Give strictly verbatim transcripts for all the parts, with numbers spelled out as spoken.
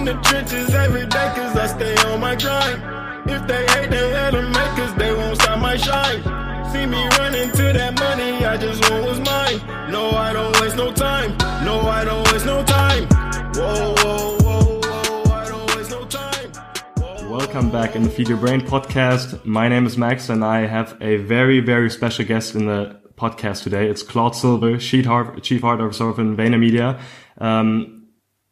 in the trenches every day cause I stay on my grind. If they hate, they let them make cause they won't stop my shine. See me running to that money, I just want what's mine. No, I don't waste no time. No, I don't waste no time. Whoa, whoa, whoa, whoa, I don't waste no time. Whoa, welcome back in the Feed Your Brain Podcast. My name is Max and I have a very, very special guest in the podcast today. It's Claude Silver, Chief Heart Officer of VaynerMedia. Um,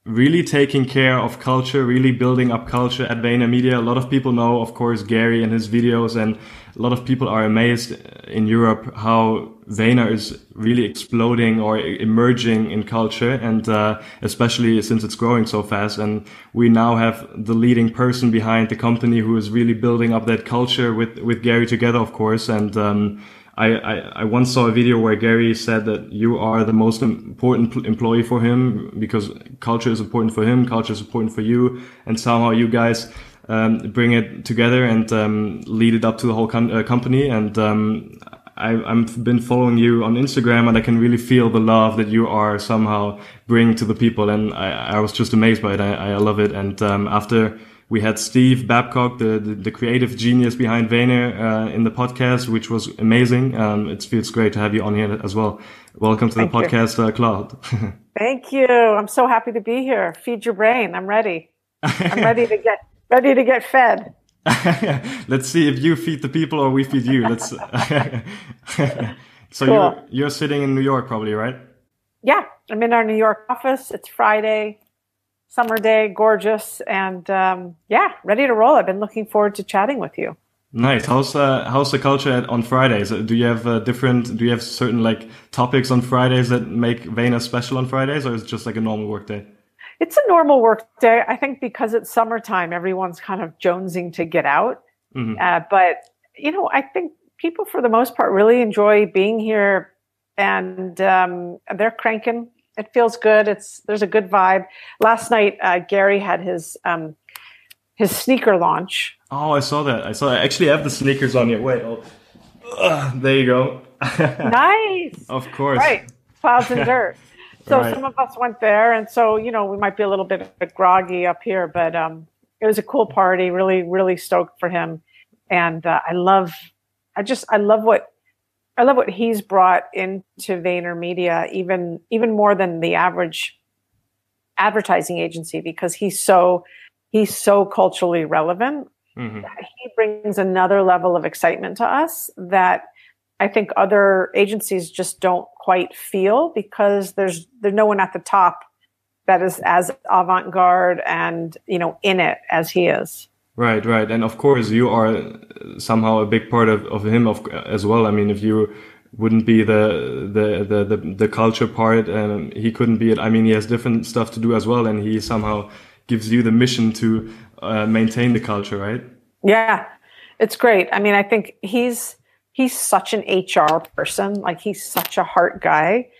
Really taking care of culture, really building up culture at VaynerMedia. A lot of people know, of course, Gary and his videos, and a lot of people are amazed in Europe how Vayner is really exploding or emerging in culture, and uh, especially since it's growing so fast. And we now have the leading person behind the company who is really building up that culture with, with Gary together, of course. And um, I, I, I once saw a video where Gary said that you are the most important employee for him because culture is important for him, culture is important for you, and somehow you guys um, bring it together and um, lead it up to the whole com- uh, company. And um, I, I've been following you on Instagram, and I can really feel the love that you are somehow bringing to the people, and I, I was just amazed by it. I, I love it. And um, after we had Steve Babcock, the, the, the creative genius behind Vayner, uh, in the podcast, which was amazing. Um, it feels great to have you on here as well. Welcome to Thank the you. podcast, uh, Claude. Thank you. I'm so happy to be here. Feed your brain. I'm ready. I'm ready to get ready to get fed. Let's see if you feed the people or we feed you. Let's. So cool. you're, you're sitting in New York probably, right? Yeah. I'm in our New York office. It's Friday. Summer day, gorgeous, and um, yeah, ready to roll. I've been looking forward to chatting with you. Nice. How's uh, how's the culture at, on Fridays? Do you have uh, different? Do you have certain like topics on Fridays that make Vayner special on Fridays, or is it just like a normal work day? It's a normal work day. I think because it's summertime, everyone's kind of jonesing to get out. Mm-hmm. Uh, but you know, I think people for the most part really enjoy being here, and um, they're cranking. It feels good. It's there's a good vibe. Last night, uh, Gary had his um, his sneaker launch. Oh, I saw that. I saw. I actually have the sneakers on here. Wait, oh, Ugh, there you go. Nice. Of course. Right, clouds and dirt. So right. Some of us went there, and so you know we might be a little bit groggy up here, but um, it was a cool party. Really, really stoked for him, and uh, I love. I just I love what. I love what he's brought into VaynerMedia, even even more than the average advertising agency, because he's so he's so culturally relevant. Mm-hmm. He brings another level of excitement to us that I think other agencies just don't quite feel because there's there's no one at the top that is as avant-garde and you know in it as he is. Right, right. And of course, you are somehow a big part of, of him of, as well. I mean, if you wouldn't be the the the, the, the culture part, um, he couldn't be it. I mean, he has different stuff to do as well. And he somehow gives you the mission to uh, maintain the culture, right? Yeah, it's great. I mean, I think he's he's such an H R person. Like, he's such a heart guy.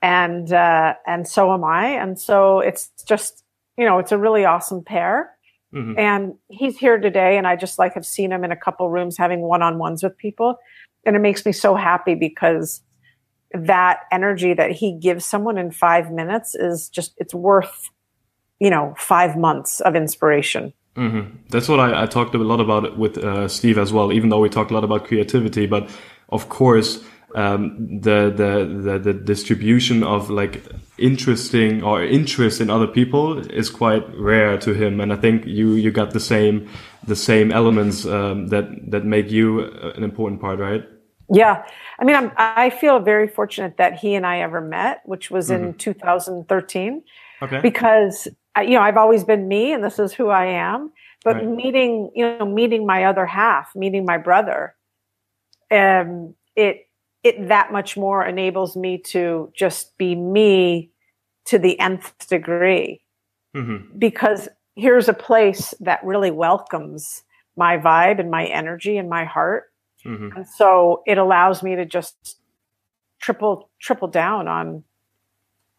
And, uh, and so am I. And so it's just, you know, it's a really awesome pair. Mm-hmm. And he's here today, and I just like have seen him in a couple rooms having one-on-ones with people, and it makes me so happy because that energy that he gives someone in five minutes is just—it's worth, you know, five months of inspiration. Mm-hmm. That's what I, I talked a lot about with uh, Steve as well. Even though we talked a lot about creativity, but of course. Um, the, the, the, the distribution of like interesting or interest in other people is quite rare to him. And I think you, you got the same, the same elements, um, that, that make you an important part, right? Yeah. I mean, I'm, I feel very fortunate that he and I ever met, which was mm-hmm. in two thousand thirteen. Okay. Because, you know, I've always been me and this is who I am, but right. meeting, you know, meeting my other half, meeting my brother, um, it, it that much more enables me to just be me to the nth degree mm-hmm. because here's a place that really welcomes my vibe and my energy and my heart. Mm-hmm. And so it allows me to just triple, triple down on,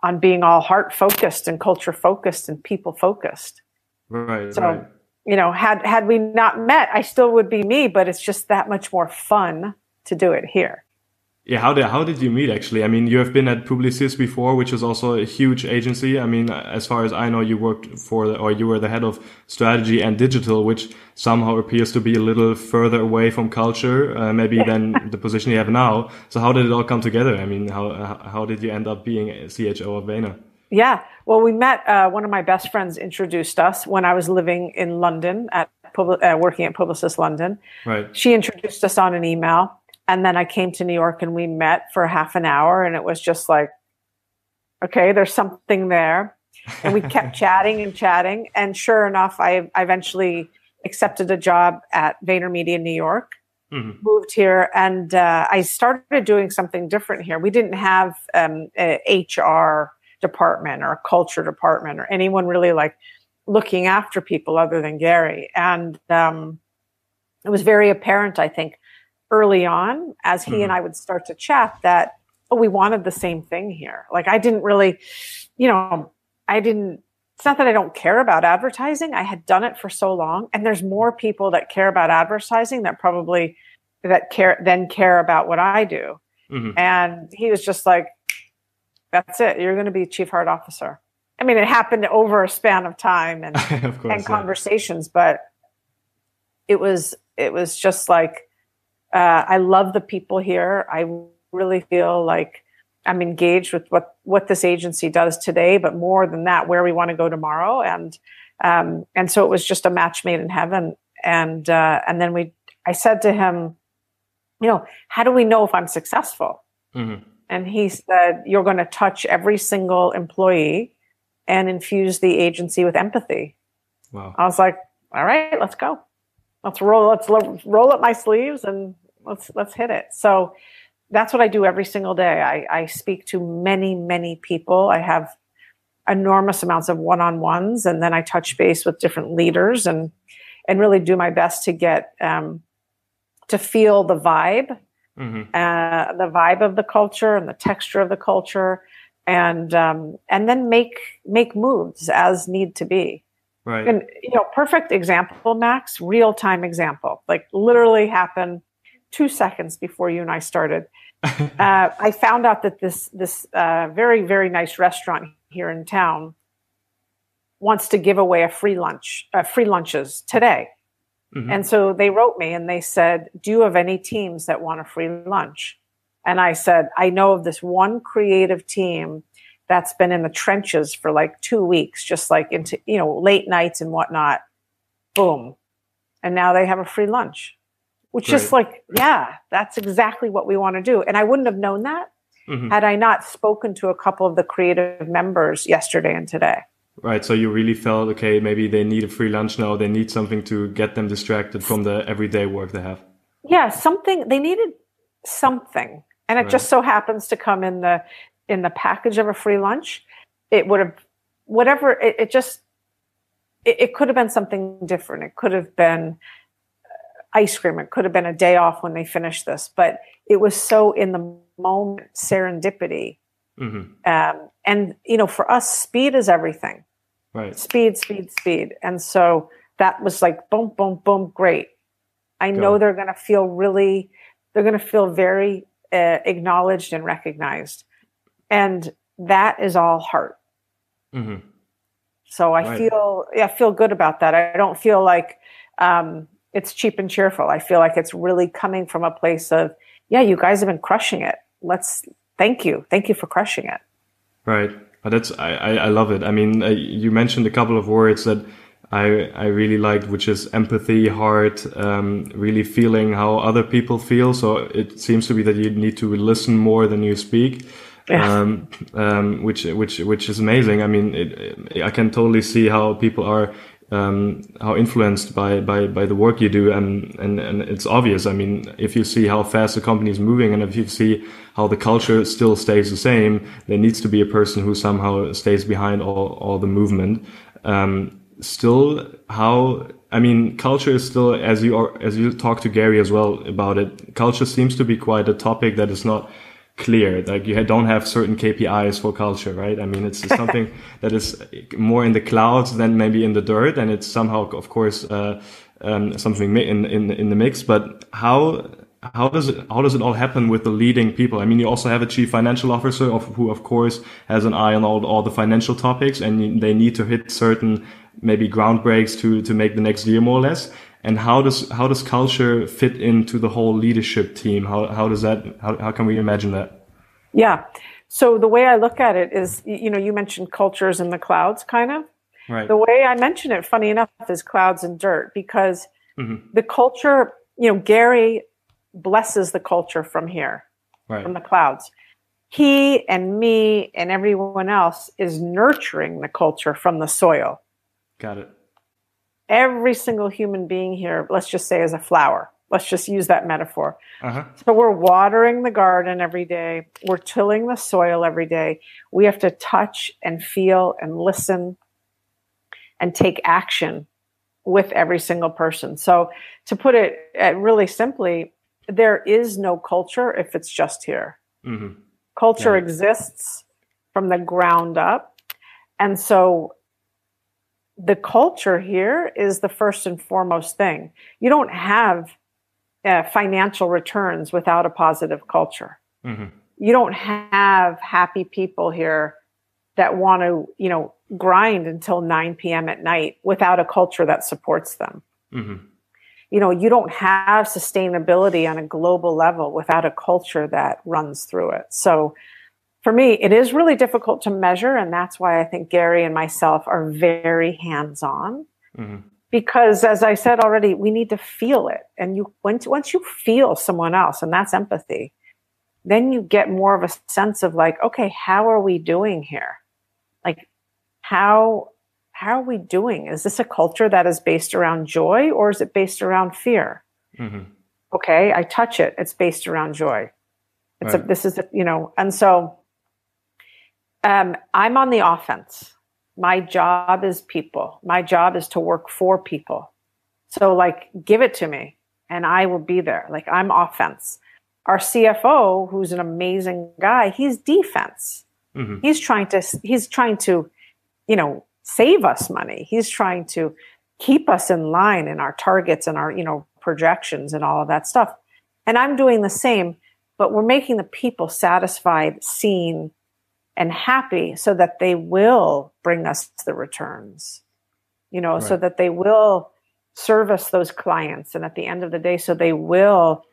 on being all heart focused and culture focused and people focused. Right. So, right. you know, had, had we not met, I still would be me, but it's just that much more fun to do it here. Yeah, how did how did you meet actually? I mean, you have been at Publicis before, which is also a huge agency. I mean, as far as I know, you worked for the, or you were the head of strategy and digital, which somehow appears to be a little further away from culture, uh, maybe than the position you have now. So how did it all come together? I mean, how how did you end up being C H O of Vayner? Yeah, well, we met. Uh, one of my best friends introduced us when I was living in London at Publi- uh, working at Publicis London. Right. She introduced us on an email. And then I came to New York and we met for half an hour and it was just like, okay, there's something there. And we kept chatting and chatting. And sure enough, I, I eventually accepted a job at VaynerMedia New York, mm-hmm. moved here, and uh, I started doing something different here. We didn't have um, an H R department or a culture department or anyone really like looking after people other than Gary. And um, it was very apparent, I think, early on, as he mm. and I would start to chat, that oh, we wanted the same thing here. Like I didn't really, you know, I didn't, it's not that I don't care about advertising. I had done it for so long. And there's more people that care about advertising that probably that care than care about what I do. Mm-hmm. And he was just like, that's it. You're going to be chief heart officer. I mean, it happened over a span of time and, of course, and yeah. conversations, but it was, it was just like, Uh, I love the people here. I really feel like I'm engaged with what, what this agency does today, but more than that, where we want to go tomorrow. And um, and so it was just a match made in heaven. And uh, and then we, I said to him, you know, how do we know if I'm successful? Mm-hmm. And he said, you're going to touch every single employee and infuse the agency with empathy. Wow. I was like, all right, let's go. Let's roll. Let's lo- roll up my sleeves and let's let's hit it. So that's what I do every single day. I, I speak to many many people. I have enormous amounts of one-on-ones, and then I touch base with different leaders and and really do my best to get um, to feel the vibe, mm-hmm. uh, the vibe of the culture and the texture of the culture, and um, and then make make moves as need to be. Right. And, you know, perfect example, Max, real time example, like literally happened two seconds before you and I started. uh, I found out that this, this uh, very, very nice restaurant here in town wants to give away a free lunch, uh, free lunches today. Mm-hmm. And so they wrote me and they said, do you have any teams that want a free lunch? And I said, I know of this one creative team that's been in the trenches for like two weeks, just like into, you know, late nights and whatnot. Boom. And now they have a free lunch, which right. is like, yeah, that's exactly what we want to do. And I wouldn't have known that mm-hmm. had I not spoken to a couple of the creative members yesterday and today. Right. So you really felt, okay, maybe they need a free lunch now. They need something to get them distracted from the everyday work they have. Yeah. Something they needed something. And it right. just so happens to come in the, in the package of a free lunch. It would have, whatever, it, it just, it, it could have been something different. It could have been ice cream. It could have been a day off when they finished this, but it was so in the moment, serendipity. Mm-hmm. Um, and, you know, for us, speed is everything. Right. Speed, speed, speed. And so that was like, boom, boom, boom, great. I Go. know they're going to feel really, they're going to feel very uh, acknowledged and recognized. And that is all heart. Mm-hmm. So I right. feel, yeah, I feel good about that. I don't feel like um, it's cheap and cheerful. I feel like it's really coming from a place of, yeah, you guys have been crushing it. Let's thank you. Thank you for crushing it. Right. But that's, I, I, I love it. I mean, uh, you mentioned a couple of words that I, I really liked, which is empathy, heart, um, really feeling how other people feel. So it seems to be that you need to listen more than you speak. Yeah. Um, um, which, which, which is amazing. I mean, it, it, I can totally see how people are, um, how influenced by, by, by the work you do. And, and, and it's obvious. I mean, if you see how fast the company is moving and if you see how the culture still stays the same, there needs to be a person who somehow stays behind all, all the movement. Um, still how, I mean, culture is still, as you are, as you talk to Gary as well about it, culture seems to be quite a topic that is not clear. Like you don't have certain K P Is for culture, right? I mean, it's something that is more in the clouds than maybe in the dirt. And it's somehow, of course, uh, um, something in, in, in the mix, but how, how does it how does it all happen with the leading people? I mean, you also have a chief financial officer of, who, of course, has an eye on all, all the financial topics, and they need to hit certain maybe ground breaks to to make the next year more or less. And how does how does culture fit into the whole leadership team? How how does that how how can we imagine that? Yeah. So the way I look at it is, you know, you mentioned cultures in the clouds, kind of. Right. The way I mention it, funny enough, is clouds and dirt, because mm-hmm. the culture, you know, Gary blesses the culture from here, right. from the clouds. He and me and everyone else is nurturing the culture from the soil. Got it. Every single human being here, let's just say, is a flower. Let's just use that metaphor. Uh-huh. So we're watering the garden every day. We're tilling the soil every day. We have to touch and feel and listen and take action with every single person. So to put it really simply, there is no culture if it's just here. Mm-hmm. Culture yeah. exists from the ground up. And so the culture here is the first and foremost thing. You don't have uh, financial returns without a positive culture. Mm-hmm. You don't have happy people here that want to, you know, grind until nine p.m. at night without a culture that supports them. Mm-hmm. You know, you don't have sustainability on a global level without a culture that runs through it. So for me, it is really difficult to measure. And that's why I think Gary and myself are very hands-on, mm-hmm. because as I said already, we need to feel it. And you once, once you feel someone else, and that's empathy, then you get more of a sense of like, okay, how are we doing here? Like, how How are we doing? Is this a culture that is based around joy, or is it based around fear? Mm-hmm. Okay, I touch it. It's based around joy. It's right. a, this is, a, you know, and so um, I'm on the offense. My job is people. My job is to work for people. So like, give it to me and I will be there. Like, I'm offense. Our C F O, who's an amazing guy, he's defense. Mm-hmm. He's trying to, he's trying to, you know, save us money. He's trying to keep us in line in our targets and our, you know, projections and all of that stuff. And I'm doing the same, but we're making the people satisfied, seen, and happy so that they will bring us the returns, you know, right. so that they will service those clients. And at the end of the day, so they will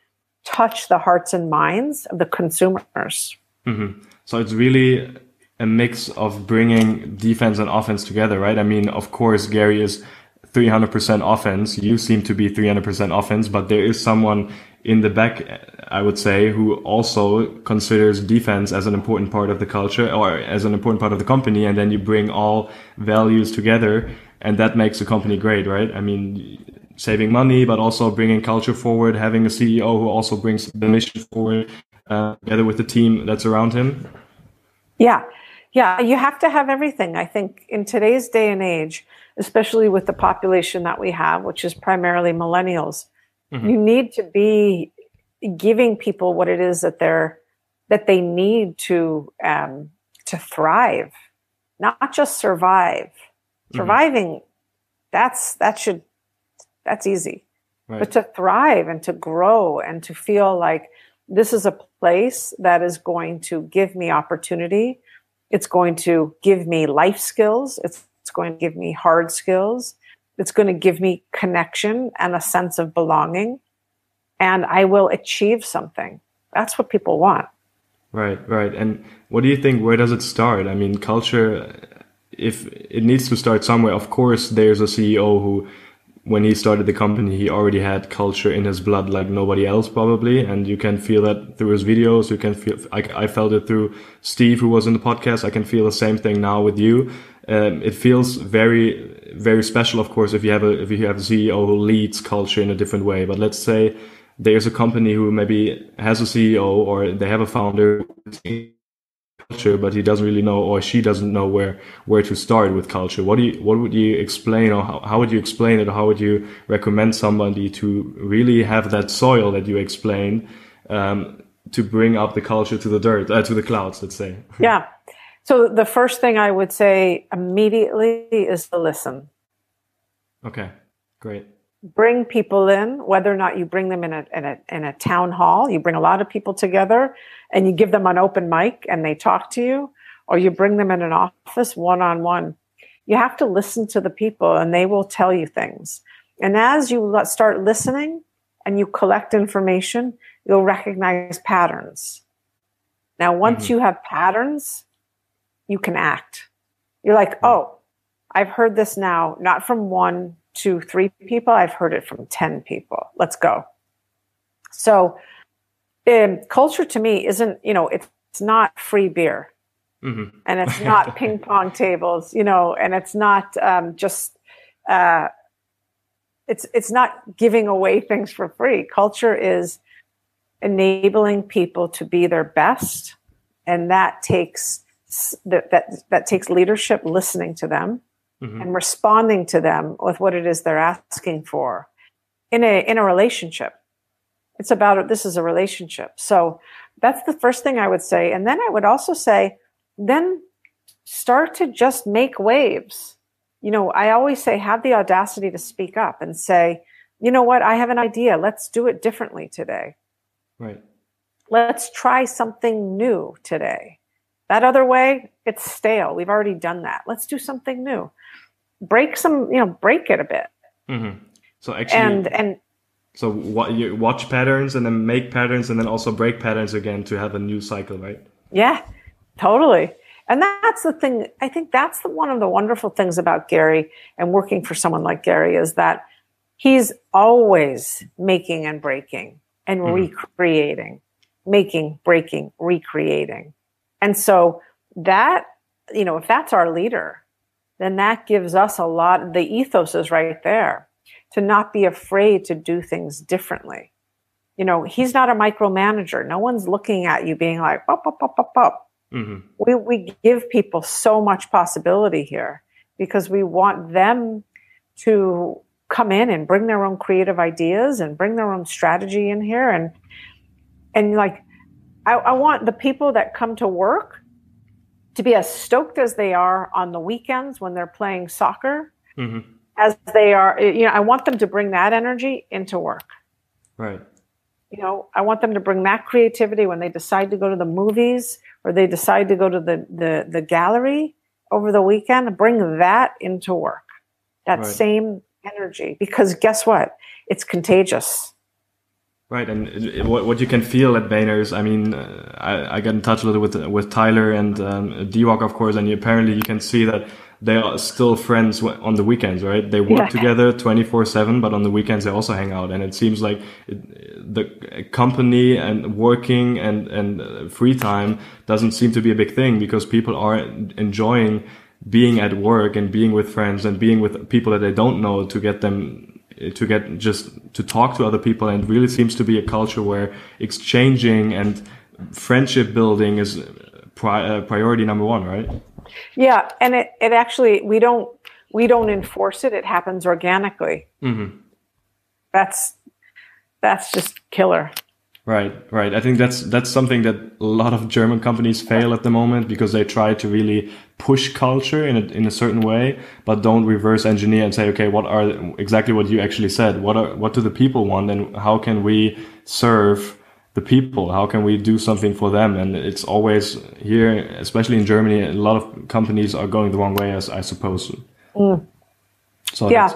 touch the hearts and minds of the consumers. Mm-hmm. So it's really a mix of bringing defense and offense together, right? I mean, of course, Gary is three hundred percent offense. You seem to be three hundred percent offense, but there is someone in the back, I would say, who also considers defense as an important part of the culture or as an important part of the company. And then you bring all values together, and that makes the company great, right? I mean, saving money, but also bringing culture forward, having a C E O who also brings the mission forward uh, together with the team that's around him. Yeah. Yeah, you have to have everything. I think in today's day and age, especially with the population that we have, which is primarily millennials, mm-hmm. you need to be giving people what it is that they're that they need to um, to thrive, not just survive. Mm-hmm. Surviving, that's that should that's easy, right. but to thrive and to grow and to feel like this is a place that is going to give me opportunity. It's going to give me life skills. It's, it's going to give me hard skills. It's going to give me connection and a sense of belonging. And I will achieve something. That's what people want. Right, right. And what do you think, where does it start? I mean, culture, if it needs to start somewhere, of course, there's a C E O who, when he started the company, he already had culture in his blood like nobody else probably. And you can feel that through his videos. You can feel, I, I felt it through Steve, who was in the podcast. I can feel the same thing now with you. Um, it feels very, very special, of course, if you have a, if you have a C E O who leads culture in a different way. But let's say there's a company who maybe has a C E O or they have a founder culture, but he doesn't really know, or she doesn't know where where to start with culture. What do you, what would you explain, or how, how would you explain it, or how would you recommend somebody to really have that soil that you explained um, to bring up the culture to the dirt, uh, to the clouds, let's say? Yeah. So the first thing I would say immediately is to listen. Okay, great. bring people in, whether or not you bring them in a, in a, in a town hall, you bring a lot of people together and you give them an open mic and they talk to you, or you bring them in an office one-on-one, you have to listen to the people and they will tell you things. And as you start listening and you collect information, you'll recognize patterns. Now, once mm-hmm. you have patterns, you can act. You're like, oh, I've heard this now, not from one, two, three people. I've heard it from ten people. Let's go. So um, culture to me isn't, you know, it's, it's not free beer mm-hmm. and it's not ping pong tables, you know, and it's not um, just, uh, it's, it's not giving away things for free. Culture is enabling people to be their best. And that takes, that, that, that takes leadership, listening to them. Mm-hmm. And responding to them with what it is they're asking for in a in a relationship. It's about, this is a relationship. So that's the first thing I would say. And then I would also say, then start to just make waves. You know, I always say, have the audacity to speak up and say, you know what, I have an idea. Let's do it differently today. Right. Let's try something new today. That other way, it's stale. We've already done that. Let's do something new. Break some, you know, break it a bit. Mm-hmm. So actually, and and so what, you watch patterns and then make patterns and then also break patterns again to have a new cycle, right? Yeah, totally. And that's the thing. I think that's the, one of the wonderful things about Gary and working for someone like Gary is that he's always making and breaking and mm-hmm. recreating, making, breaking, recreating. And so that, you know, if that's our leader, then that gives us a lot. The ethos is right there, to not be afraid to do things differently. You know, he's not a micromanager. No one's looking at you being like, pop, pop, pop, pop, pop. Mm-hmm. We, we give people so much possibility here because we want them to come in and bring their own creative ideas and bring their own strategy in here. And, and like, I, I want the people that come to work to be as stoked as they are on the weekends when they're playing soccer mm-hmm. as they are. You know, I want them to bring that energy into work. Right. You know, I want them to bring that creativity when they decide to go to the movies or they decide to go to the, the, the gallery over the weekend, bring that into work, that right. same energy, because guess what? It's contagious. Right, and it, what what you can feel at Vayner's, I mean, uh, I, I got in touch a little with with Tyler and um, D-Walker, of course, and you, apparently you can see that they are still friends on the weekends, right? They work yeah. together twenty-four seven, but on the weekends they also hang out, and it seems like it, the company and working and, and free time doesn't seem to be a big thing because people are enjoying being at work and being with friends and being with people that they don't know to get them... to get just to talk to other people, and really seems to be a culture where exchanging and friendship building is pri- uh, priority number one, right? Yeah. And it, it actually, we don't, we don't enforce it. It happens organically. Mm-hmm. That's, that's just killer. Right. Right. I think that's, that's something that a lot of German companies fail at the moment because they try to really push culture in a, in a certain way, but don't reverse engineer and say, okay, what are exactly what you actually said? What are, what do the people want? And how can we serve the people? How can we do something for them? And it's always here, especially in Germany, a lot of companies are going the wrong way, as I suppose. Mm. So yeah.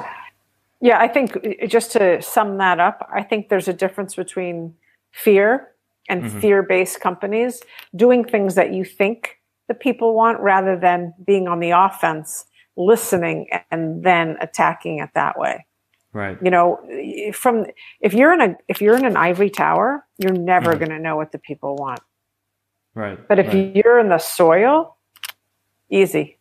Yeah. I think just to sum that up, I think there's a difference between fear and mm-hmm. fear-based companies doing things that you think the people want rather than being on the offense, listening and then attacking it that way. Right. You know, from if you're in a if you're in an ivory tower, you're never mm-hmm. going to know what the people want. Right. But if right. you're in the soil, easy.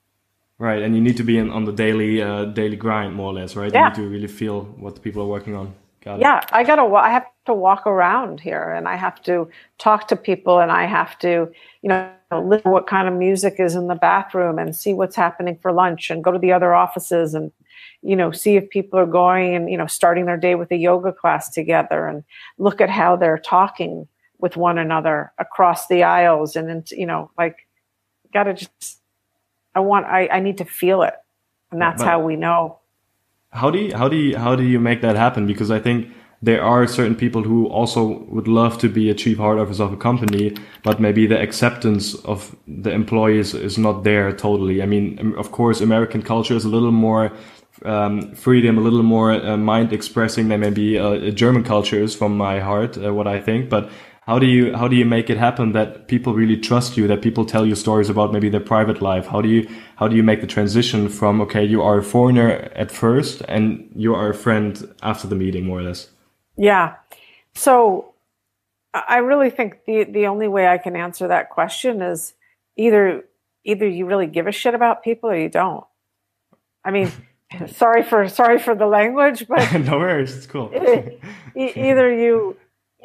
Right, and you need to be in, on the daily uh, daily grind more or less, right? Yeah. You need to really feel what the people are working on. Yeah, I gotta. I have to walk around here, and I have to talk to people, and I have to, you know, listen to what kind of music is in the bathroom, and see what's happening for lunch, and go to the other offices, and you know, see if people are going and you know, starting their day with a yoga class together, and look at how they're talking with one another across the aisles, and then you know, like, gotta just. I want. I, I need to feel it, and that's yeah, but- how we know. How do you, how do you, how do you make that happen? Because I think there are certain people who also would love to be a chief heart officer of a company, but maybe the acceptance of the employees is not there totally. I mean, of course, American culture is a little more um, freedom, a little more uh, mind expressing than maybe uh, German culture is, from my heart, uh, what I think. But how do you, how do you make it happen that people really trust you, that people tell you stories about maybe their private life? How do you, how do you make the transition from, okay, you are a foreigner at first and you are a friend after the meeting, more or less? Yeah. So I really think the, the only way I can answer that question is either, either you really give a shit about people or you don't. I mean, sorry for, sorry for the language, but no worries. It's cool. It, it, either you,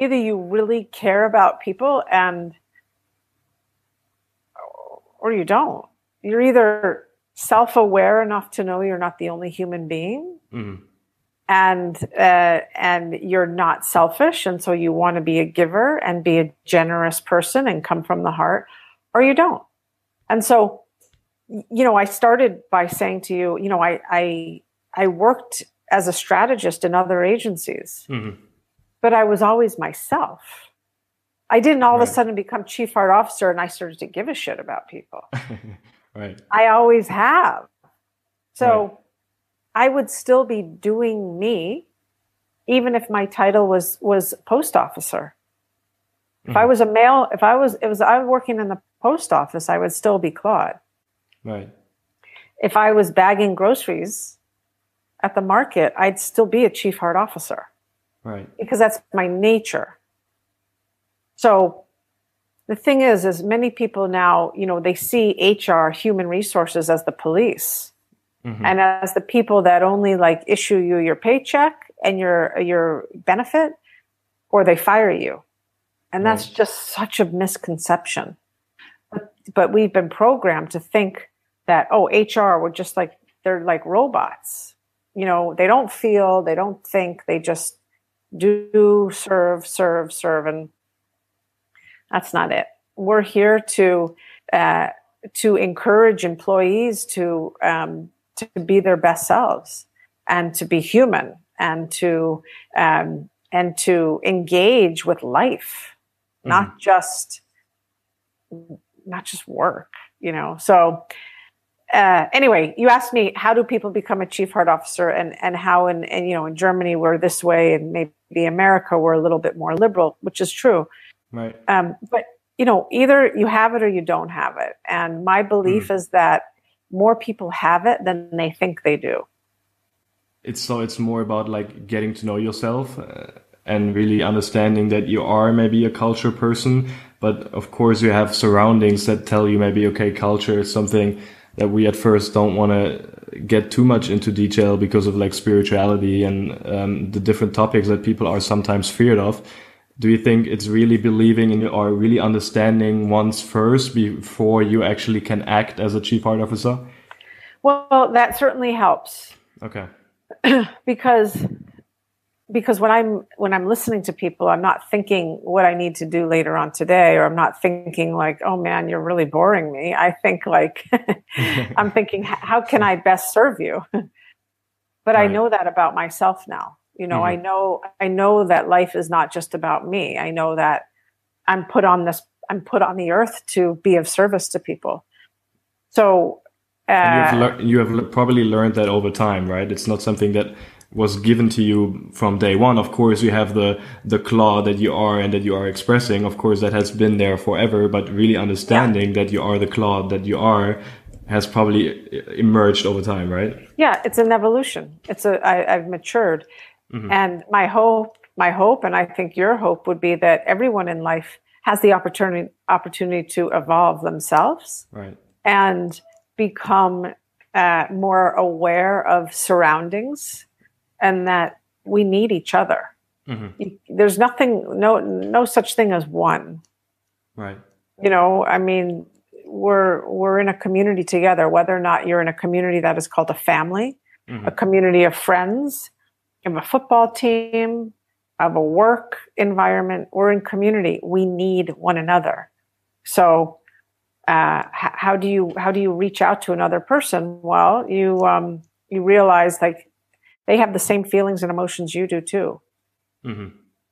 either you really care about people and, or you don't. You're either self-aware enough to know you're not the only human being. Mm-hmm. And uh, and you're not selfish, and so you want to be a giver and be a generous person and come from the heart, or you don't. And so, you know, I started by saying to you, you know, I I, I worked as a strategist in other agencies, mm-hmm. but I was always myself. I didn't all right. of a sudden become chief heart officer, and I started to give a shit about people. Right. I always have. So. Right. I would still be doing me, even if my title was, was post officer. If mm-hmm. I was a male, if I was, it was, I was working in the post office, I would still be Claude. Right. If I was bagging groceries at the market, I'd still be a chief heart officer. Right. Because that's my nature. So the thing is, is many people now, you know, they see H R, human resources, as the police. Mm-hmm. And as the people that only like issue you your paycheck and your your benefit, or they fire you. And that's right. just such a misconception. But, but we've been programmed to think that, oh, H R were just like, they're like robots. You know, they don't feel, they don't think, they just do, serve, serve, serve. And that's not it. We're here to, uh, to encourage employees to, um, to be their best selves and to be human and to, um, and to engage with life, mm-hmm. not just, not just work, you know? So, uh, anyway, you asked me, how do people become a chief heart officer, and, and how in, and, you know, in Germany we're this way, and maybe America we're a little bit more liberal, which is true. Right. Um, but, you know, either you have it or you don't have it. And my belief mm. is that more people have it than they think they do. It's so it's more about like getting to know yourself uh, and really understanding that you are maybe a culture person. But of course, you have surroundings that tell you maybe, OK, culture is something that we at first don't want to get too much into detail because of like spirituality and um, the different topics that people are sometimes feared of. Do you think it's really believing in or really understanding one's first before you actually can act as a chief heart officer? Well, that certainly helps. Okay. because because when I'm when I'm listening to people, I'm not thinking what I need to do later on today, or I'm not thinking like, oh man, you're really boring me. I think like I'm thinking, how can I best serve you? But right. I know that about myself now. You know, mm-hmm. I know, I know that life is not just about me. I know that I'm put on this, I'm put on the earth to be of service to people. So, uh, and you have, lear- you have le- probably learned that over time, right? It's not something that was given to you from day one. Of course, you have the, the claw that you are and that you are expressing. Of course, that has been there forever, but really understanding yeah. that you are the claw that you are has probably emerged over time, right? Yeah. It's an evolution. It's a, I, I've matured. Mm-hmm. And my hope, my hope, and I think your hope would be that everyone in life has the opportunity opportunity to evolve themselves right. and become uh, more aware of surroundings, and that we need each other. Mm-hmm. There's nothing, no, no such thing as one. Right. You know, I mean, we're we're in a community together. Whether or not you're in a community that is called a family, mm-hmm. a community of friends. Of a football team, of a work environment, we're in community. We need one another. So, uh, h- how do you how do you reach out to another person? Well, you um, you realize like they have the same feelings and emotions you do too. Mm-hmm.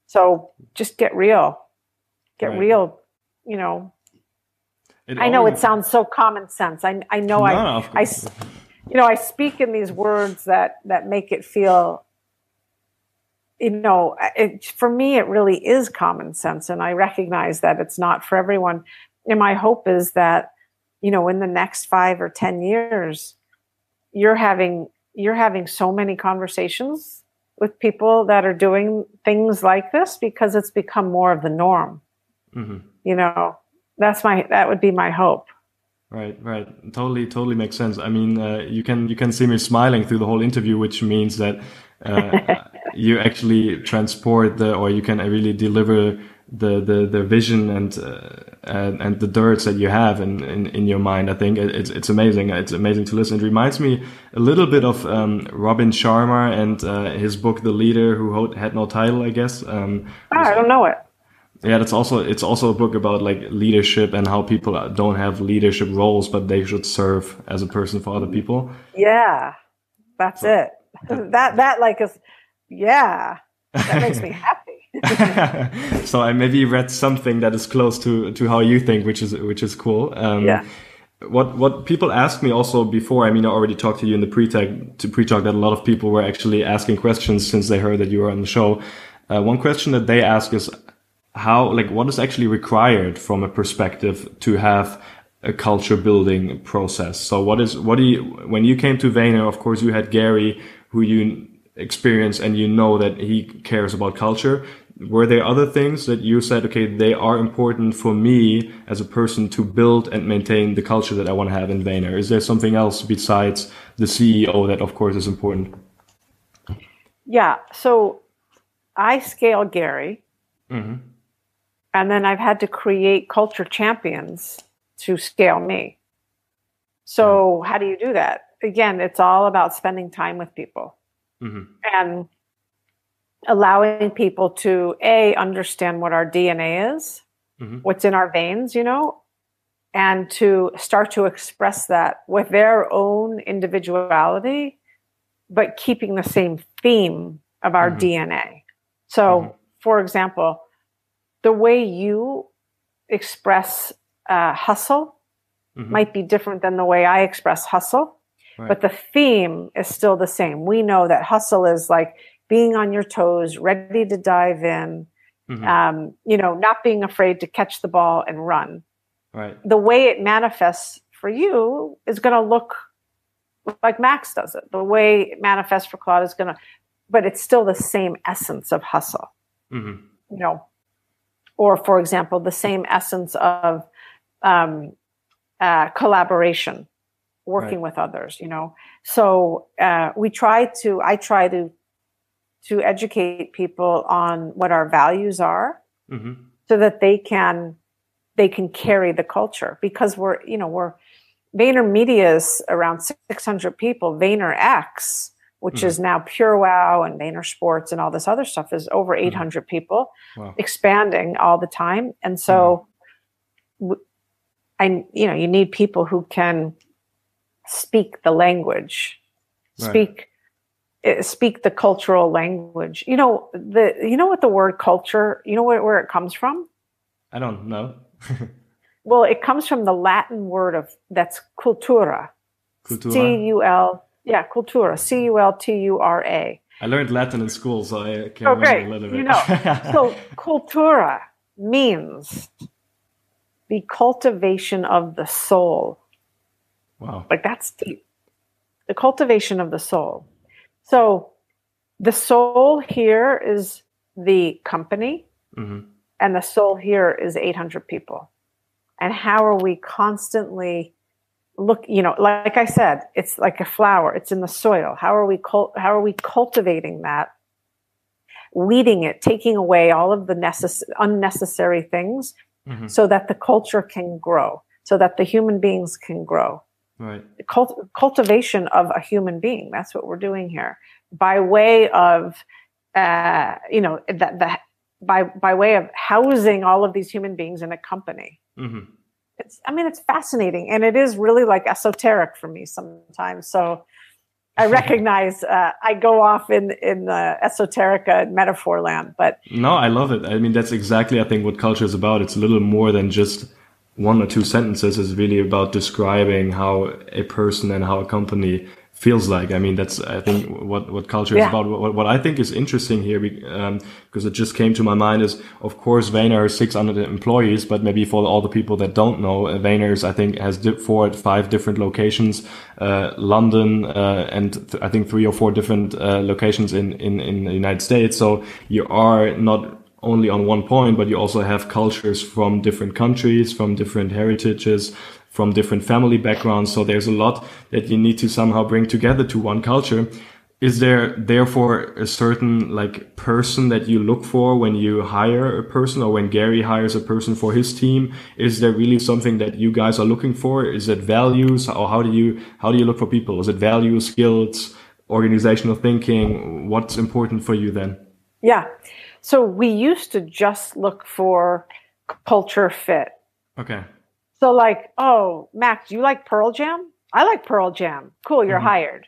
So just get real, get right. real, you know. It I know it sounds so common sense. I I know no, I, I, you know, I speak in these words that, that make it feel, you know, it, for me, it really is common sense. And I recognize that it's not for everyone. And my hope is that, you know, in the next five or ten years, you're having, you're having so many conversations with people that are doing things like this because it's become more of the norm, mm-hmm. you know. That's my, that would be my hope. Right, right. Totally, totally makes sense. I mean, uh, you can, you can see me smiling through the whole interview, which means that uh, you actually transport the, or you can really deliver the, the, the vision and, uh, and, and the dirts that you have in, in, in your mind. I think it's, it's amazing. It's amazing to listen. It reminds me a little bit of, um, Robin Sharma and, uh, his book, The Leader Who Had No Title, I guess. Um, oh, I don't know it. Yeah, that's also, it's also a book about like leadership and how people don't have leadership roles, but they should serve as a person for other people. Yeah, that's so, it. that, that like is, yeah, that makes me happy. So I maybe read something that is close to, to how you think, which is, which is cool. Um, yeah. What, what people asked me also before, I mean, I already talked to you in the pre-talk, to pre-talk that a lot of people were actually asking questions since they heard that you were on the show. Uh, one question that they ask is, how, like, what is actually required from a perspective to have a culture building process? So what is, what do you, when you came to Vayner, of course you had Gary, who you experience and you know that he cares about culture. Were there other things that you said, okay, they are important for me as a person to build and maintain the culture that I want to have in Vayner? Is there something else besides the C E O that of course is important? Yeah. So I scale Gary. Mm-hmm. And then I've had to create culture champions to scale me. So how do you do that? Again, it's all about spending time with people mm-hmm. and allowing people to, A, understand what our D N A is, mm-hmm. what's in our veins, you know, and to start to express that with their own individuality, but keeping the same theme of our mm-hmm. D N A. So, mm-hmm. for example, the way you express uh, hustle mm-hmm. might be different than the way I express hustle, right. but the theme is still the same. We know that hustle is like being on your toes, ready to dive in, mm-hmm. um, you know, not being afraid to catch the ball and run. Right. The way it manifests for you is going to look like Max does it. The way it manifests for Claude is going to, but it's still the same essence of hustle, mm-hmm. you know. Or, for example, the same essence of um, uh, collaboration, working right. with others, you know. So uh, we try to, I try to, to educate people on what our values are mm-hmm. so that they can, they can carry the culture because we're, you know, we're, VaynerMedia is around six hundred people. VaynerX, which mm-hmm. is now PureWow and VaynerSports and all this other stuff, is over eight hundred mm-hmm. people, wow. expanding all the time. And so, mm-hmm. w- I you know, you need people who can speak the language, right. speak uh, speak the cultural language. You know the you know what the word culture. You know where, where it comes from? I don't know. Well, it comes from the Latin word of that's cultura. Cultura. C U L. Yeah, cultura, C U L T U R A. I learned Latin in school, so I can oh, remember great. a little bit. You know, so cultura means the cultivation of the soul. Wow. Like that's deep. The cultivation of the soul. So the soul here is the company, mm-hmm. and the soul here is eight hundred people. And how are we constantly... Look, you know, like I said, it's like a flower. It's in the soil. How are we cult- how are we cultivating that, weeding it, taking away all of the necess- unnecessary things mm-hmm. so that the culture can grow, so that the human beings can grow. Right. Cult- cultivation of a human being. That's what we're doing here by way of, uh, you know, that the by by way of housing all of these human beings in a company. Mm-hmm. It's, I mean, it's fascinating, and it is really like esoteric for me sometimes. So I recognize uh, I go off in in uh, esoterica and metaphor land, but no, I love it. I mean, that's exactly I think what culture is about. It's a little more than just one or two sentences. It's really about describing how a person and how a company feels like. I mean, that's I think what what culture is yeah. about. What, what I think is interesting here, um, because it just came to my mind, is of course Vayner has six hundred employees, but maybe for all the people that don't know, Vayner is, I think has four or five different locations, uh, London, uh, and th I think three or four different uh, locations in in in the United States. So you are not only on one point, but you also have cultures from different countries, from different heritages, from different family backgrounds. So there's a lot that you need to somehow bring together to one culture. Is there therefore a certain like person that you look for when you hire a person, or when Gary hires a person for his team? Is there really something that you guys are looking for? Is it values, or how do you, how do you look for people? Is it values, skills, organizational thinking? What's important for you then? Yeah. So we used to just look for culture fit. Okay. So like, oh, Max, you like Pearl Jam? I like Pearl Jam. Cool, you're mm-hmm. hired.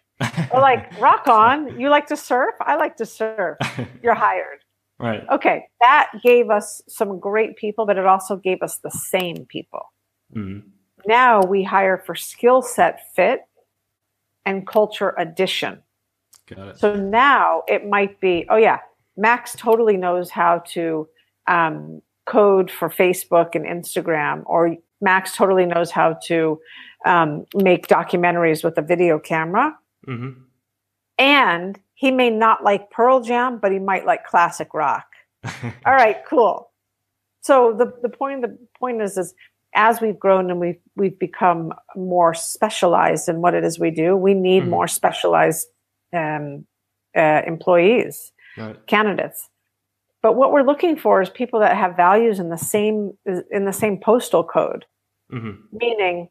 Or like, rock on, you like to surf? I like to surf. You're hired. Right. Okay, that gave us some great people, but it also gave us the same people. Mm-hmm. Now we hire for skill set fit and culture addition. Got it. So now it might be, oh yeah, Max totally knows how to um, code for Facebook and Instagram, or Max totally knows how to um, make documentaries with a video camera. Mm-hmm. And he may not like Pearl Jam, but he might like classic rock. All right, cool. So the, the point the point is, is as we've grown and we've, we've become more specialized in what it is we do, we need mm-hmm. more specialized um, uh, employees, right. candidates. But what we're looking for is people that have values in the same in the same postal code. Mm-hmm. Meaning,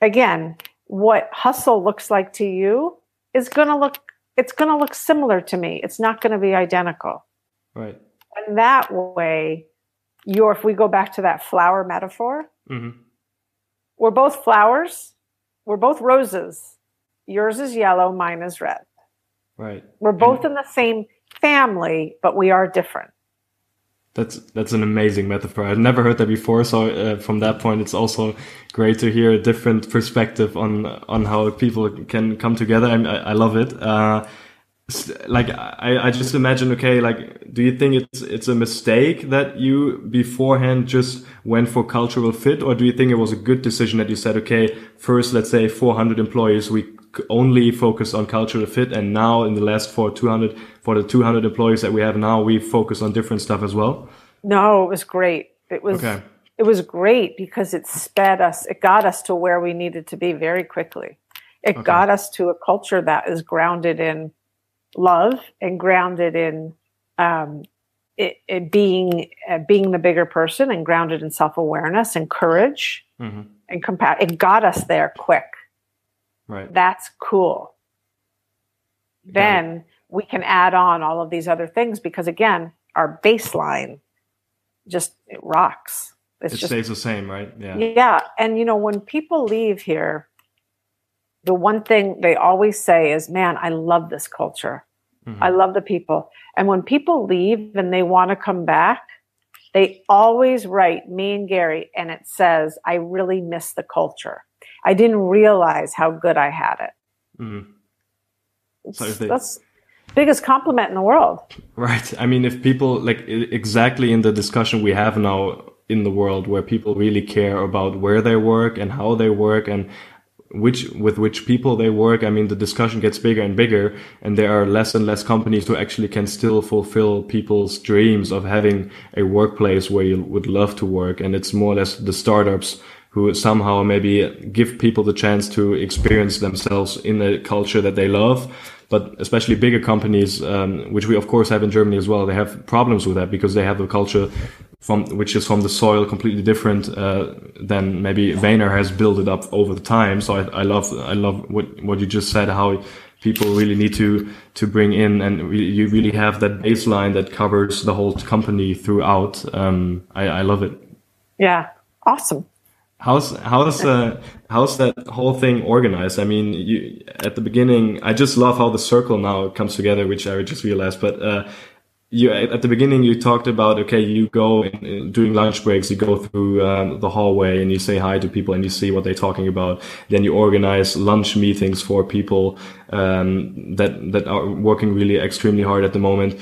again, what hustle looks like to you is going to look it's going to look similar to me. It's not going to be identical. Right. And that way, you're if we go back to that flower metaphor, mm-hmm. we're both flowers, we're both roses. Yours is yellow, mine is red. Right. We're both mm-hmm. in the same family, but we are different. That's that's an amazing metaphor. I've never heard that before. So uh, from that point, it's also great to hear a different perspective on on how people can come together. I I love it. Uh, like I I just imagine. Okay, like do you think it's it's a mistake that you beforehand just went for cultural fit, or do you think it was a good decision that you said, okay, first let's say four hundred employees, we only focus on cultural fit, and now in the last for two hundred for the two hundred employees that we have now, we focus on different stuff as well? No, it was great. It was okay. It was great because it sped us. It got us to where we needed to be very quickly. It okay. got us to a culture that is grounded in love and grounded in um, it, it being uh, being the bigger person, and grounded in self awareness and courage mm-hmm. and compassion. It got us there quick. Right. That's cool. Then we can add on all of these other things because, again, our baseline just it rocks. It's it just, stays the same, right? Yeah. Yeah. And, you know, when people leave here, the one thing they always say is, man, I love this culture. Mm-hmm. I love the people. And when people leave and they want to come back, they always write me and Gary, and it says, I really miss the culture. I didn't realize how good I had it. Mm. So they, that's the biggest compliment in the world. Right. I mean, if people like exactly in the discussion we have now in the world where people really care about where they work and how they work and which with which people they work, I mean, the discussion gets bigger and bigger, and there are less and less companies who actually can still fulfill people's dreams of having a workplace where you would love to work. And it's more or less the startups who somehow maybe give people the chance to experience themselves in a culture that they love. But especially bigger companies, um, which we of course have in Germany as well, they have problems with that because they have a culture from which is from the soil completely different uh, than maybe Vayner has built it up over the time. So I, I love I love what what you just said, how people really need to to bring in, and re you really have that baseline that covers the whole company throughout. Um, I, I love it. Yeah, awesome. How's how's uh, how's that whole thing organized? I mean, you, at the beginning, I just love how the circle now comes together, which I just realized. But uh, you at the beginning, you talked about, okay, you go and, during lunch breaks, you go through um, the hallway and you say hi to people and you see what they're talking about. Then you organize lunch meetings for people um, that that are working really extremely hard at the moment.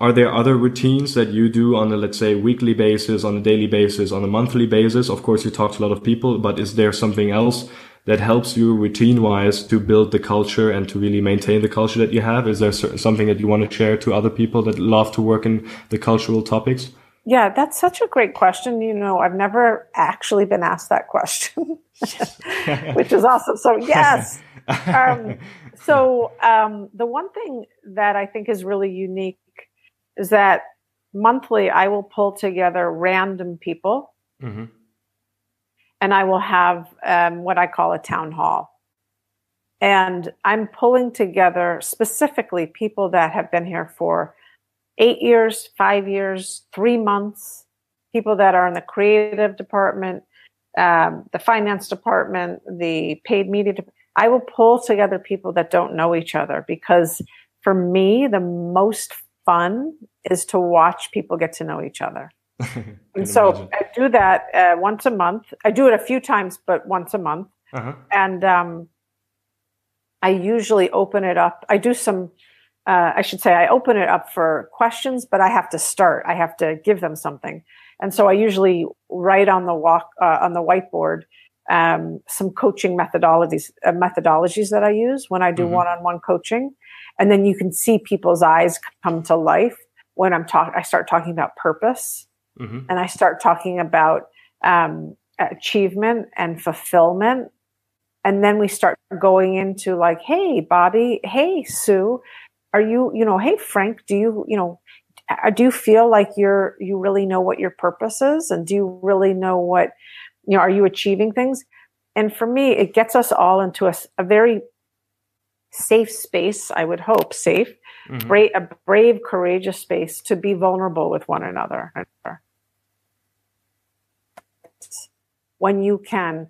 Are there other routines that you do on a, let's say, weekly basis, on a daily basis, on a monthly basis? Of course, you talk to a lot of people, but is there something else that helps you routine-wise to build the culture and to really maintain the culture that you have? Is there something that you want to share to other people that love to work in the cultural topics? Yeah, that's such a great question. You know, I've never actually been asked that question, which is awesome. So yes. Um, so um, the one thing that I think is really unique is that monthly I will pull together random people, mm-hmm. and I will have um, what I call a town hall. And I'm pulling together specifically people that have been here for eight years, five years, three months, people that are in the creative department, um, the finance department, the paid media department. I will pull together people that don't know each other, because for me, the most fun is to watch people get to know each other. And so imagine. I do that uh, once a month. I do it a few times, but once a month. Uh-huh. And um, I usually open it up. I do some, uh, I should say, I open it up for questions, but I have to start. I have to give them something. And so I usually write on the walk, uh, on the whiteboard, um, some coaching methodologies, uh, methodologies that I use when I do mm-hmm. one-on-one coaching. And then you can see people's eyes come to life when I'm talk. I start talking about purpose, mm-hmm. and I start talking about um, achievement and fulfillment. And then we start going into like, hey, Bobby, hey, Sue, are you, you know, hey, Frank, do you, you know, do you feel like you're, you really know what your purpose is? And do you really know what, you know, are you achieving things? And for me, it gets us all into a, a very safe space, I would hope, safe, mm-hmm. brave, a brave, courageous space to be vulnerable with one another. When you can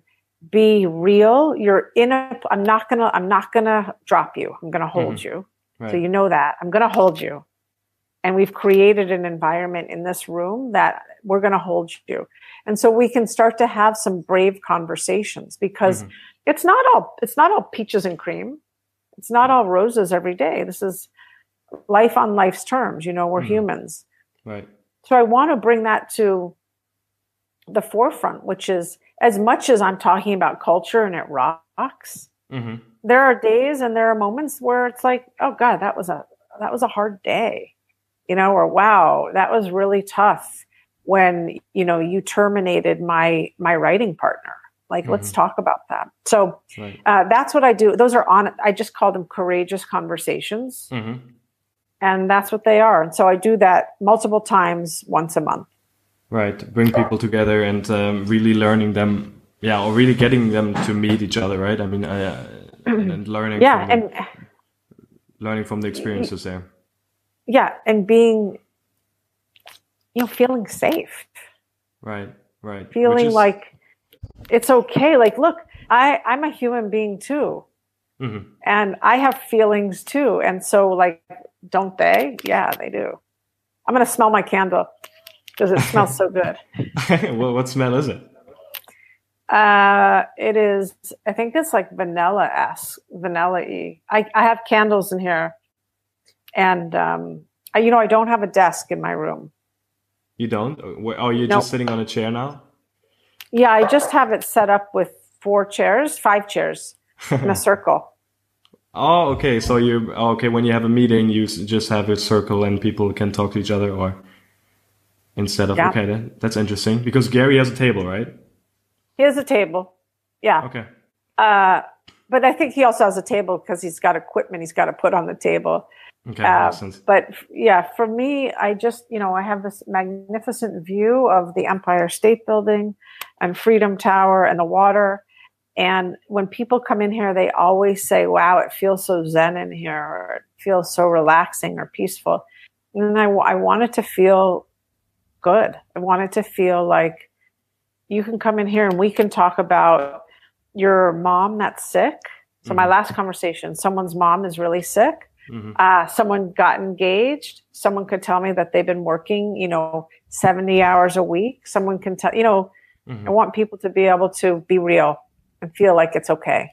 be real, you're in a, I'm not going to, I'm not going to drop you. I'm going to hold mm-hmm. you. Right. So you know that I'm going to hold you. And we've created an environment in this room that we're going to hold you. And so we can start to have some brave conversations, because mm-hmm. it's not all, it's not all peaches and cream. It's not all roses every day. This is life on life's terms. You know, we're mm. humans. Right. So I want to bring that to the forefront, which is, as much as I'm talking about culture and it rocks, mm-hmm. there are days and there are moments where it's like, oh God, that was a, that was a hard day, you know, or wow, that was really tough when, you know, you terminated my, my writing partner. Like, mm-hmm. let's talk about that. So right. uh, that's what I do. Those are on, I just call them courageous conversations. Mm-hmm. And that's what they are. And so I do that multiple times once a month. Right. Bring people together and um, really learning them. Yeah. Or really getting them to meet each other. Right. I mean, uh, and, and learning. Yeah. From and the, learning from the experiences there. Yeah. And being, you know, feeling safe. Right. Right. Feeling is, like, it's okay. Like, look, I, I'm a human being too. Mm-hmm. And I have feelings too. And so, like, don't they? Yeah, they do. I'm going to smell my candle because it smells so good. Well, what smell is it? Uh, it is, I think it's like vanilla-esque, vanilla-y. I, I have candles in here. And, um, I, you know, I don't have a desk in my room. You don't? Are you nope. just sitting on a chair now? Yeah, I just have it set up with four chairs, five chairs in a circle. Oh, okay. So you okay when you have a meeting, you just have a circle and people can talk to each other, or instead of yeah. okay, that, that's interesting because Gary has a table, right? He has a table. Yeah. Okay. Uh, but I think he also has a table because he's got equipment he's got to put on the table. Okay. Uh, but yeah, for me, I just, you know, I have this magnificent view of the Empire State Building and Freedom Tower and the water. And when people come in here, they always say, wow, it feels so zen in here, or it feels so relaxing or peaceful. And I, I want it to feel good. I want it to feel like you can come in here and we can talk about your mom that's sick. So mm-hmm. my last conversation, someone's mom is really sick. Mm-hmm. Uh, someone got engaged. Someone could tell me that they've been working, you know, seventy hours a week. Someone can tell, you know, mm-hmm. I want people to be able to be real and feel like it's okay.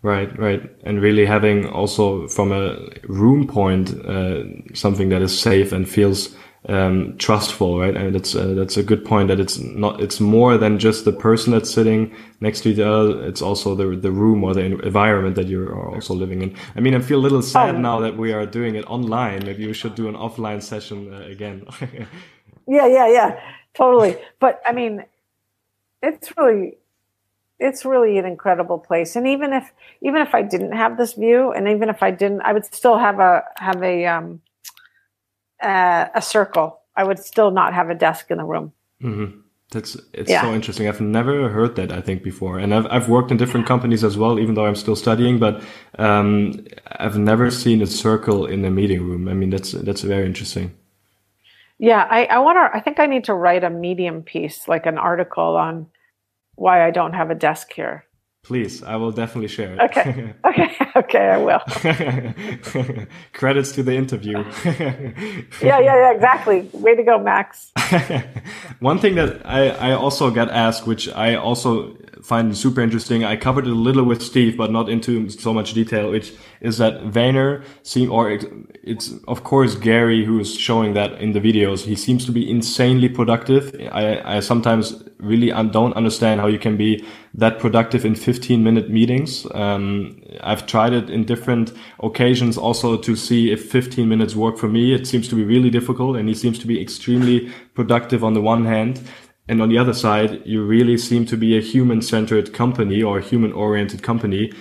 Right, right. And really having also from a room point, uh, something that is safe and feels um, trustful, right? And that's, uh, that's a good point that it's not, it's more than just the person that's sitting next to the other. It's also the the room or the environment that you are also living in. I mean, I feel a little sad oh. now that we are doing it online. Maybe we should do an offline session uh, again. yeah, yeah, yeah, totally. But I mean, it's really, it's really an incredible place. And even if, even if I didn't have this view, and even if I didn't, I would still have a, have a, um, Uh, a circle. I would still not have a desk in the room. Mm-hmm. That's it's yeah. so interesting. I've never heard that, I think, before. And I've I've worked in different companies as well, even though I'm still studying. But um, I've never seen a circle in a meeting room. I mean, that's that's very interesting. Yeah, I, I want to. I think I need to write a Medium piece, like an article on why I don't have a desk here. Please, I will definitely share it. Okay, okay, okay, I will. Credits to the interview. yeah, yeah, yeah, exactly. Way to go, Max. One thing that I, I also got asked, which I also find super interesting, I covered it a little with Steve, but not into so much detail, which is that Vayner, seem, or it, it's of course Gary who is showing that in the videos, he seems to be insanely productive. I, I sometimes really don't understand how you can be that productive in fifteen minute meetings. Um, I've tried it in different occasions also to see if fifteen minutes work for me. It seems to be really difficult, and he seems to be extremely productive on the one hand. And on the other side, you really seem to be a human-centered company or a human-oriented company.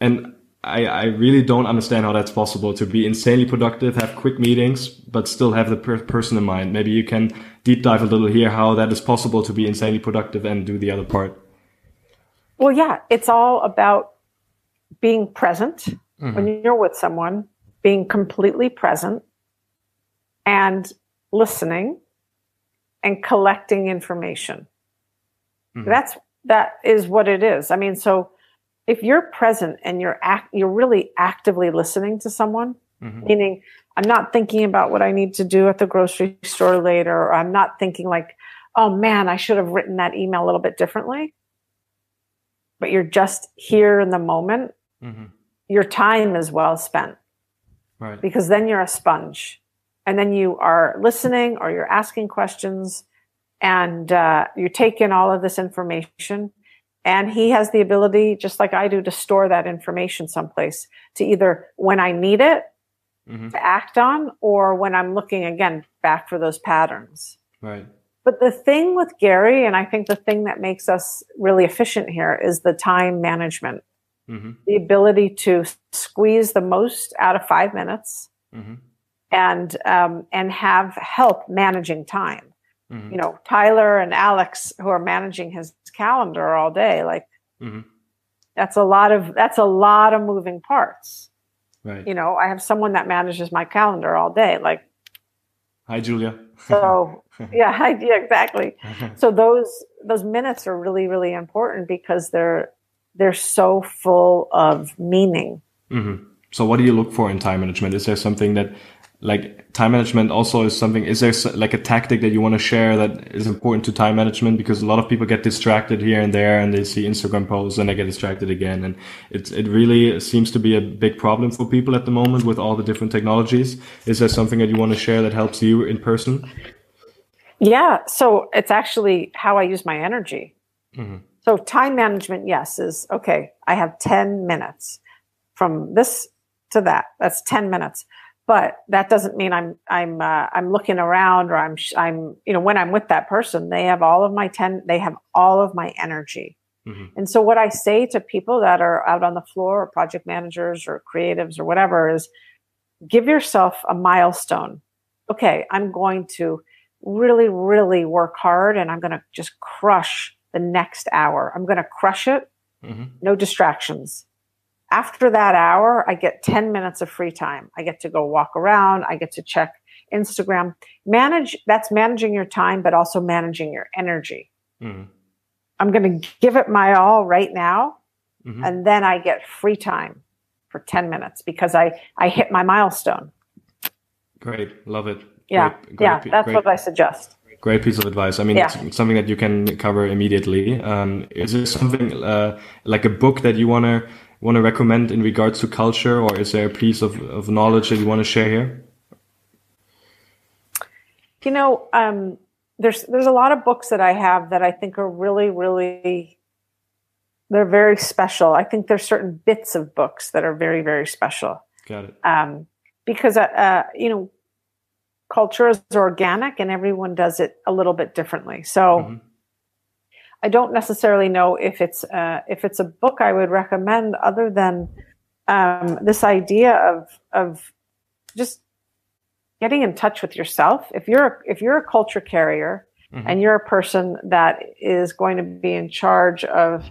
And I, I really don't understand how that's possible to be insanely productive, have quick meetings, but still have the per person in mind. Maybe you can deep dive a little here how that is possible to be insanely productive and do the other part. Well, yeah, it's all about being present mm-hmm. when you're with someone, being completely present and listening and collecting information. Mm-hmm. That's, that is what it is. I mean, so if you're present and you're act, you're really actively listening to someone, mm-hmm. meaning I'm not thinking about what I need to do at the grocery store later, or I'm not thinking like, oh man, I should have written that email a little bit differently. But you're just here in the moment, mm-hmm. your time is well spent. Right. Because then you're a sponge. And then you are listening, or you're asking questions, and uh, you take in all of this information. And he has the ability, just like I do, to store that information someplace to either when I need it mm-hmm. to act on, or when I'm looking again back for those patterns. Right. But the thing with Gary, and I think the thing that makes us really efficient here, is the time management, mm-hmm. the ability to squeeze the most out of five minutes mm-hmm. and, um, and have help managing time. Mm-hmm. You know, Tyler and Alex, who are managing his calendar all day, like mm-hmm. that's a lot of, that's a lot of moving parts. Right. You know, I have someone that manages my calendar all day. Like, hi, Julia. So yeah, yeah, exactly. So those those minutes are really, really important because they're they're so full of meaning. Mm-hmm. So what do you look for in time management? Is there something that, like, time management also is something? Is there like a tactic that you want to share that is important to time management? Because a lot of people get distracted here and there, and they see Instagram posts and they get distracted again, and it it really seems to be a big problem for people at the moment with all the different technologies. Is there something that you want to share that helps you in person? Yeah, so it's actually how I use my energy. Mm-hmm. So time management, yes, is okay. I have ten minutes from this to that. That's ten minutes. But that doesn't mean I'm I'm uh, I'm looking around, or I'm I'm you know, when I'm with that person, they have all of my ten they have all of my energy. Mm-hmm. And so what I say to people that are out on the floor, or project managers or creatives or whatever, is give yourself a milestone. Okay, I'm going to really, really work hard, and I'm going to just crush the next hour. I'm going to crush it. Mm-hmm. No distractions. After that hour, I get ten minutes of free time. I get to go walk around. I get to check Instagram. Manage, that's managing your time, but also managing your energy. Mm-hmm. I'm going to give it my all right now. Mm-hmm. And then I get free time for ten minutes because I, I hit my milestone. Great. Love it. Yeah. Great, great, yeah. Great, that's great, what I suggest. Great piece of advice. I mean, yeah. it's something that you can cover immediately. Um, is there something uh, like a book that you want to want to recommend in regards to culture, or is there a piece of, of knowledge that you want to share here? You know, um, there's, there's a lot of books that I have that I think are really, really, they're very special. I think there's certain bits of books that are very, very special. Got it. Um, because, uh, you know, culture is organic and everyone does it a little bit differently. So mm-hmm. I don't necessarily know if it's, uh, if it's a book I would recommend other than um, this idea of, of just getting in touch with yourself. If you're a, if you're a culture carrier mm-hmm. and you're a person that is going to be in charge of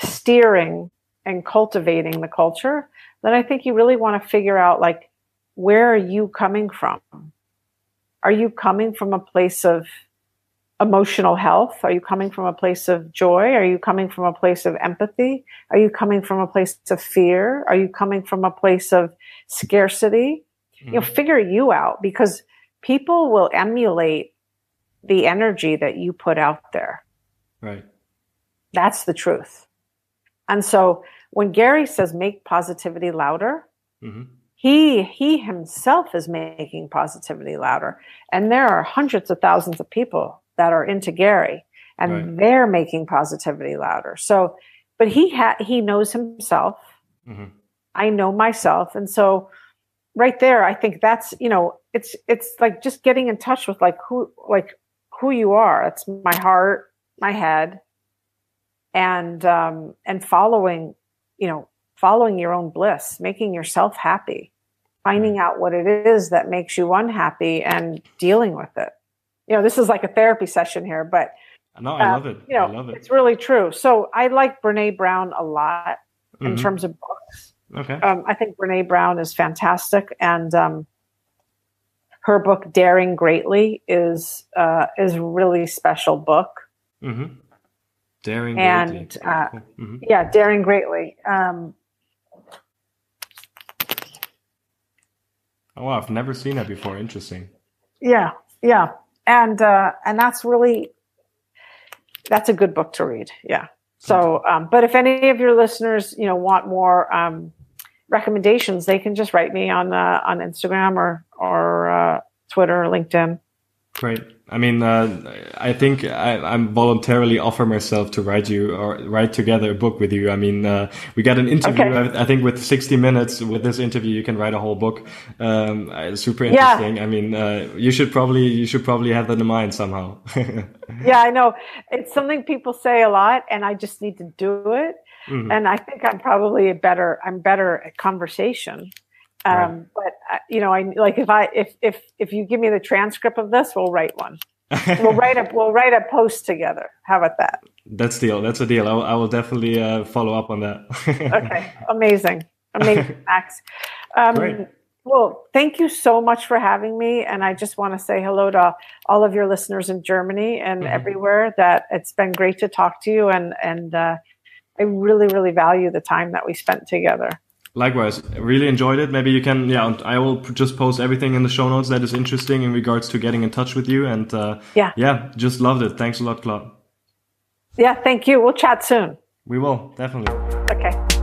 steering and cultivating the culture, then I think you really want to figure out, like, where are you coming from? Are you coming from a place of emotional health? Are you coming from a place of joy? Are you coming from a place of empathy? Are you coming from a place of fear? Are you coming from a place of scarcity? Mm-hmm. You'll figure you out, because people will emulate the energy that you put out there. Right. That's the truth. And so when Gary says make positivity louder, mm-hmm. he he himself is making positivity louder. And there are hundreds of thousands of people that are into Gary, and right. they're making positivity louder. So, but he ha- he knows himself. Mm-hmm. I know myself. And so right there, I think that's, you know, it's it's like just getting in touch with like who like who you are. It's my heart, my head. And, um, and following, you know, following your own bliss, making yourself happy, finding out what it is that makes you unhappy and dealing with it. You know, this is like a therapy session here, but no, I uh, love it. You know, I love it. It's really true. So I like Brene Brown a lot in mm-hmm. terms of books. Okay. Um, I think Brene Brown is fantastic. And, um, her book Daring Greatly is, uh, is a really special book. Mm-hmm. Daring and uh, cool. mm-hmm. yeah, Daring Greatly. Um, oh, wow, I've never seen that before. Interesting. Yeah, yeah, and uh, and that's really that's a good book to read. Yeah. So, um, but if any of your listeners, you know, want more um, recommendations, they can just write me on uh, on Instagram or or uh, Twitter or LinkedIn. Great. I mean, uh, I think I, I'm voluntarily offer myself to write you or write together a book with you. I mean, uh, we got an interview, okay. I, I think with sixty minutes with this interview, you can write a whole book. Um, uh, super interesting. Yeah. I mean, uh, you should probably, you should probably have that in mind somehow. Yeah, I know. It's something people say a lot, and I just need to do it. Mm-hmm. And I think I'm probably a better, I'm better at conversation. Um, right. But you know, I like if I if if if you give me the transcript of this, we'll write one. We'll write a we'll write a post together. How about that? That's deal. That's a deal. I, I will definitely uh, follow up on that. Okay, amazing, amazing, Max. Um, Great. Well, thank you so much for having me, and I just want to say hello to all of your listeners in Germany and mm-hmm. everywhere. That it's been great to talk to you, and and uh, I really really value the time that we spent together. Likewise, really enjoyed it. Maybe you can, yeah, I will just post everything in the show notes that is interesting in regards to getting in touch with you. And uh, yeah, yeah, just loved it. Thanks a lot, Claude. Yeah, thank you. We'll chat soon. We will, definitely. Okay.